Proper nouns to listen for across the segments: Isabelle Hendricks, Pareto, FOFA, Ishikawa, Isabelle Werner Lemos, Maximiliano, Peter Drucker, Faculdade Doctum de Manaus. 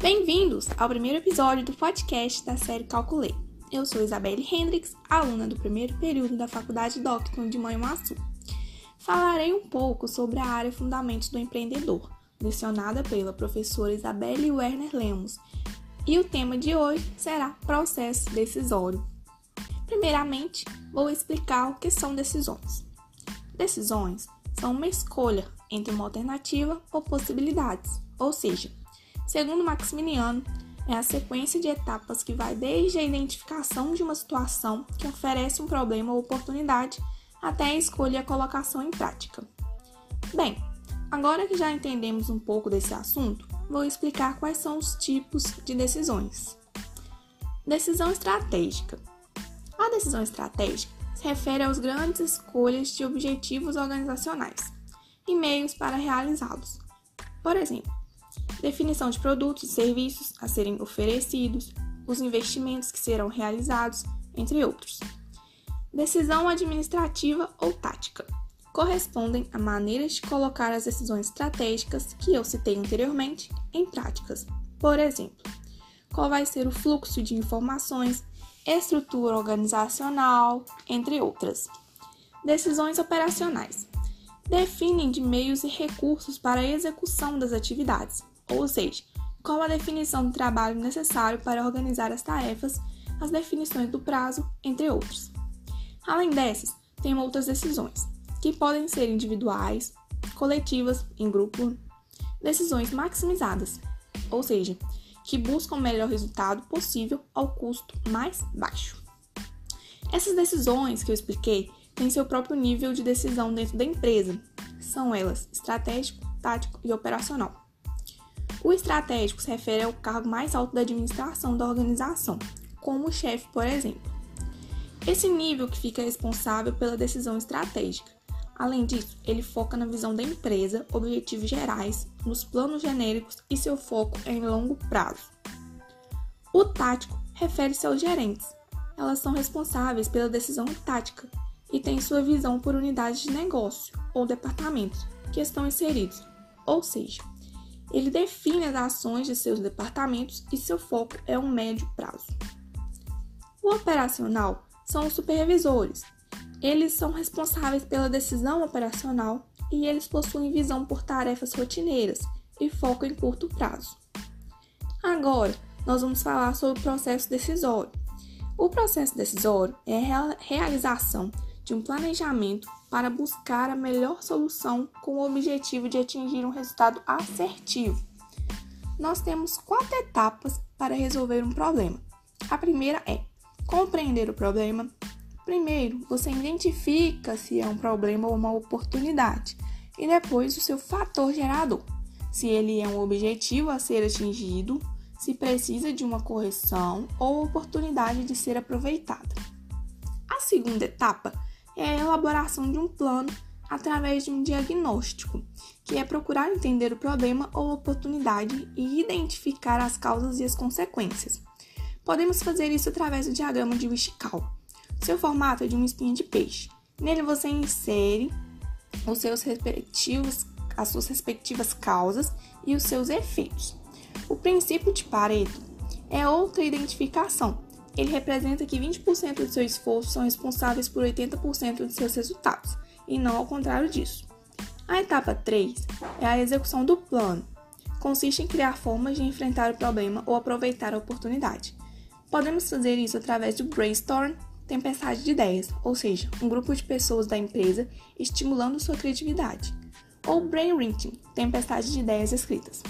Bem-vindos ao primeiro episódio do podcast da série Calculei. Eu sou Isabelle Hendricks, aluna do primeiro período da Faculdade Doctum de Manaus. Falarei um pouco sobre a área Fundamentos do Empreendedor, lecionada pela professora Isabelle Werner Lemos, e o tema de hoje será processo decisório. Primeiramente, vou explicar o que são decisões. Decisões são uma escolha entre uma alternativa ou possibilidades, ou seja, segundo Maximiliano, é a sequência de etapas que vai desde a identificação de uma situação que oferece um problema ou oportunidade até a escolha e a colocação em prática. Bem, agora que já entendemos um pouco desse assunto, vou explicar quais são os tipos de decisões. Decisão estratégica. A decisão estratégica se refere às grandes escolhas de objetivos organizacionais e meios para realizá-los. Por exemplo, definição de produtos e serviços a serem oferecidos, os investimentos que serão realizados, entre outros. Decisão administrativa ou tática. Correspondem a maneiras de colocar as decisões estratégicas que eu citei anteriormente em práticas. Por exemplo, qual vai ser o fluxo de informações, estrutura organizacional, entre outras. Decisões operacionais. Definem de meios e recursos para a execução das atividades, ou seja, com a definição do trabalho necessário para organizar as tarefas, as definições do prazo, entre outros. Além dessas, tem outras decisões, que podem ser individuais, coletivas, em grupo, decisões maximizadas, ou seja, que buscam o melhor resultado possível ao custo mais baixo. Essas decisões que eu expliquei têm seu próprio nível de decisão dentro da empresa, são elas estratégico, tático e operacional. O estratégico se refere ao cargo mais alto da administração da organização, como o chefe, por exemplo. Esse nível que fica responsável pela decisão estratégica. Além disso, ele foca na visão da empresa, objetivos gerais, nos planos genéricos e seu foco é em longo prazo. O tático refere-se aos gerentes. Elas são responsáveis pela decisão tática e têm sua visão por unidades de negócio ou departamentos que estão inseridos, ou seja, ele define as ações de seus departamentos e seu foco é um médio prazo. O operacional são os supervisores. Eles são responsáveis pela decisão operacional e eles possuem visão por tarefas rotineiras e foco em curto prazo. Agora, nós vamos falar sobre o processo decisório. O processo decisório é a realização de um planejamento para buscar a melhor solução com o objetivo de atingir um resultado assertivo. Nós temos 4 etapas para resolver um problema. A primeira é compreender o problema. Primeiro, você identifica se é um problema ou uma oportunidade e depois o seu fator gerador, se ele é um objetivo a ser atingido, se precisa de uma correção ou oportunidade de ser aproveitada. A segunda etapa é a elaboração de um plano através de um diagnóstico, que é procurar entender o problema ou oportunidade e identificar as causas e as consequências. Podemos fazer isso através do diagrama de Ishikawa. Seu formato é de uma espinha de peixe. Nele você insere os seus as suas respectivas causas e os seus efeitos. O princípio de Pareto é outra identificação. Ele representa que 20% do seu esforço são responsáveis por 80% de seus resultados, e não ao contrário disso. A etapa 3 é a execução do plano. Consiste em criar formas de enfrentar o problema ou aproveitar a oportunidade. Podemos fazer isso através do brainstorm, tempestade de ideias, ou seja, um grupo de pessoas da empresa estimulando sua criatividade, ou brainwriting, tempestade de ideias escritas.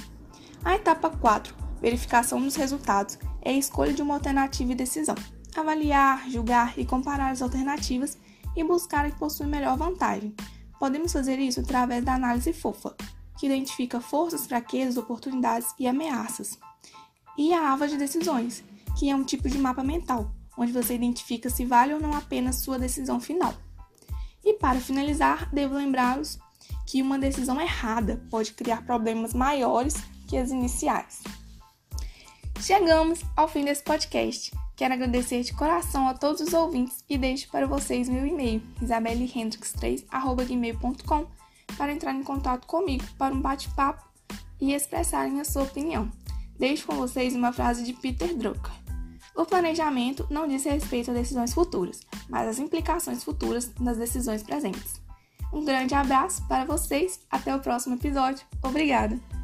A etapa 4, verificação dos resultados, é a escolha de uma alternativa e decisão. Avaliar, julgar e comparar as alternativas e buscar a que possui melhor vantagem. Podemos fazer isso através da análise FOFA, que identifica forças, fraquezas, oportunidades e ameaças. E a aba de decisões, que é um tipo de mapa mental, onde você identifica se vale ou não a pena sua decisão final. E para finalizar, devo lembrá-los que uma decisão errada pode criar problemas maiores que as iniciais. Chegamos ao fim desse podcast. Quero agradecer de coração a todos os ouvintes e deixo para vocês meu e-mail, isabellehendricks3@gmail.com, para entrar em contato comigo para um bate-papo e expressarem a sua opinião. deixo com vocês uma frase de Peter Drucker. O planejamento não diz respeito a decisões futuras, mas às implicações futuras nas decisões presentes. Um grande abraço para vocês, até o próximo episódio. Obrigada!